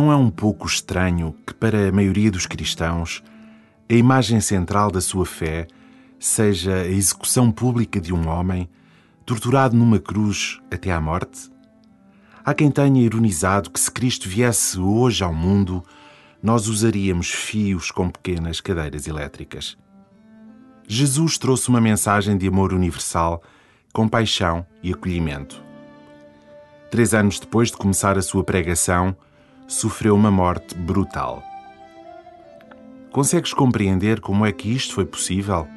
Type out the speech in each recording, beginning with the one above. não é um pouco estranho que, para a maioria dos cristãos, a imagem central da sua fé seja a execução pública de um homem torturado numa cruz até à morte? Há quem tenha ironizado que, se Cristo viesse hoje ao mundo, nós usaríamos fios com pequenas cadeiras elétricas. Jesus trouxe uma mensagem de amor universal, compaixão e acolhimento. 3 anos depois de começar a sua pregação, sofreu uma morte brutal. Consegues compreender como é que isto foi possível?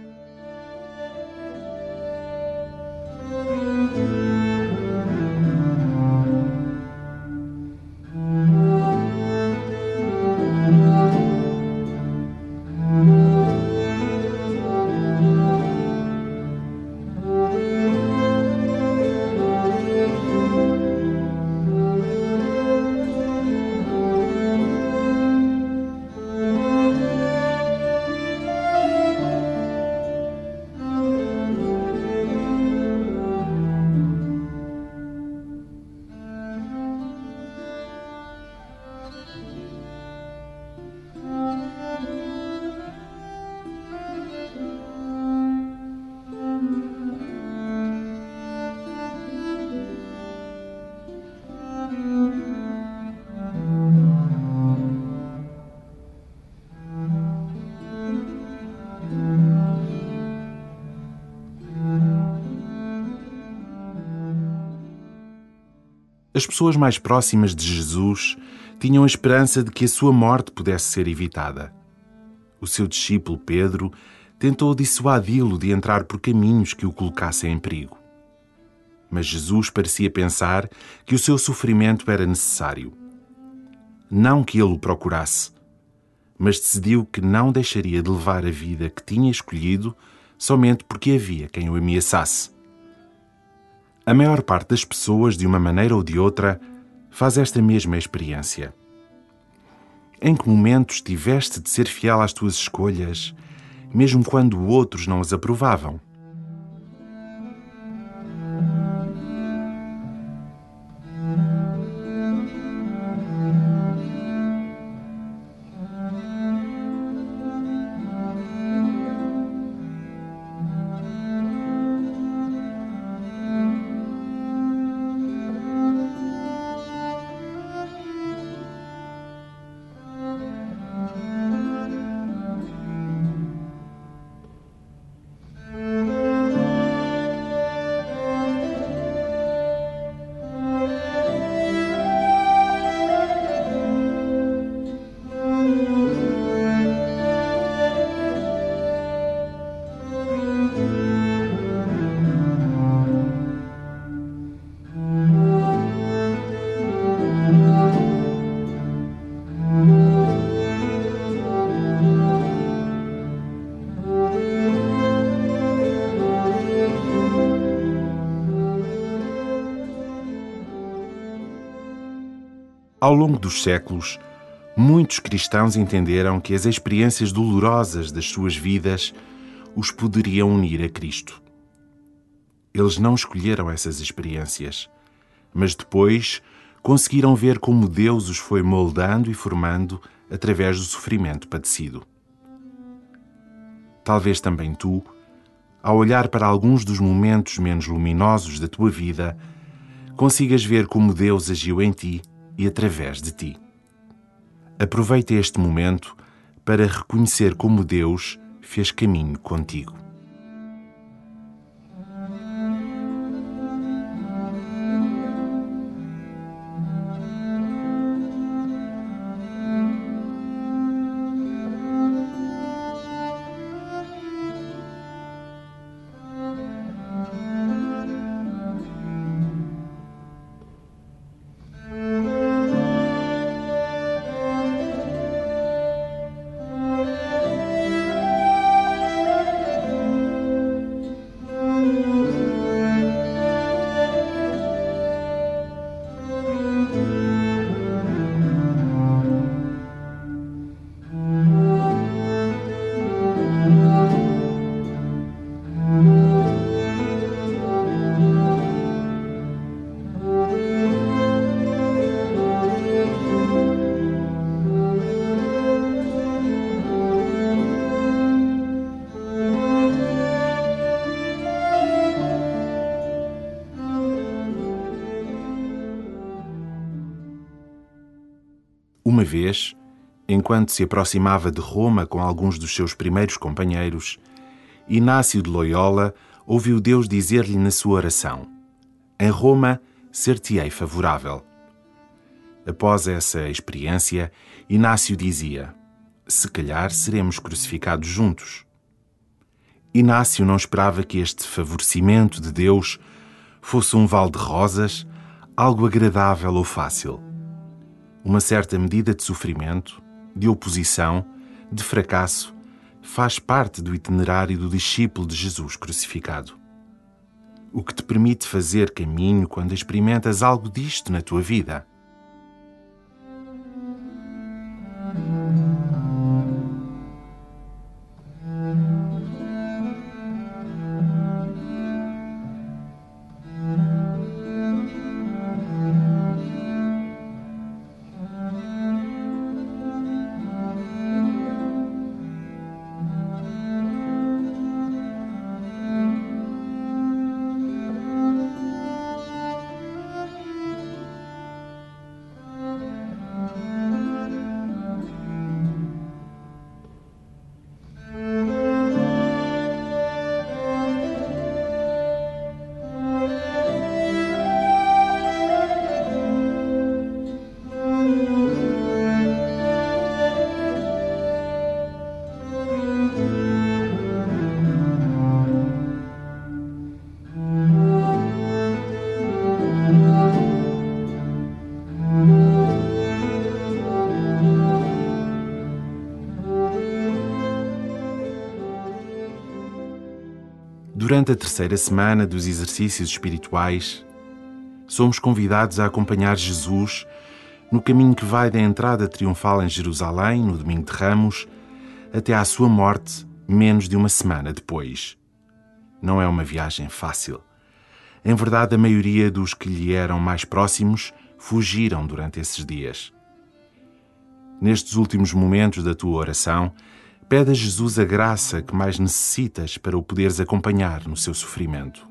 As pessoas mais próximas de Jesus tinham a esperança de que a sua morte pudesse ser evitada. O seu discípulo Pedro tentou dissuadi-lo de entrar por caminhos que o colocassem em perigo. Mas Jesus parecia pensar que o seu sofrimento era necessário. Não que ele o procurasse, mas decidiu que não deixaria de levar a vida que tinha escolhido somente porque havia quem o ameaçasse. A maior parte das pessoas, de uma maneira ou de outra, faz esta mesma experiência. Em que momentos tiveste de ser fiel às tuas escolhas, mesmo quando outros não as aprovavam? Ao longo dos séculos, muitos cristãos entenderam que as experiências dolorosas das suas vidas os poderiam unir a Cristo. Eles não escolheram essas experiências, mas depois conseguiram ver como Deus os foi moldando e formando através do sofrimento padecido. Talvez também tu, ao olhar para alguns dos momentos menos luminosos da tua vida, consigas ver como Deus agiu em ti e através de ti. Aproveita este momento para reconhecer como Deus fez caminho contigo. vez, enquanto se aproximava de Roma com alguns dos seus primeiros companheiros, Inácio de Loyola ouviu Deus dizer-lhe na sua oração: "Em Roma, ser-te-ei favorável." Após essa experiência, Inácio dizia: "Se calhar seremos crucificados juntos." Inácio não esperava que este favorecimento de Deus fosse um vale de rosas, algo agradável ou fácil. Uma certa medida de sofrimento, de oposição, de fracasso, faz parte do itinerário do discípulo de Jesus crucificado. O que te permite fazer caminho quando experimentas algo disto na tua vida? Durante a terceira semana dos exercícios espirituais, somos convidados a acompanhar Jesus no caminho que vai da entrada triunfal em Jerusalém, no Domingo de Ramos, até à sua morte, menos de uma semana depois. Não é uma viagem fácil. Em verdade, a maioria dos que lhe eram mais próximos fugiram durante esses dias. Nestes últimos momentos da tua oração, pede a Jesus a graça que mais necessitas para o poderes acompanhar no seu sofrimento.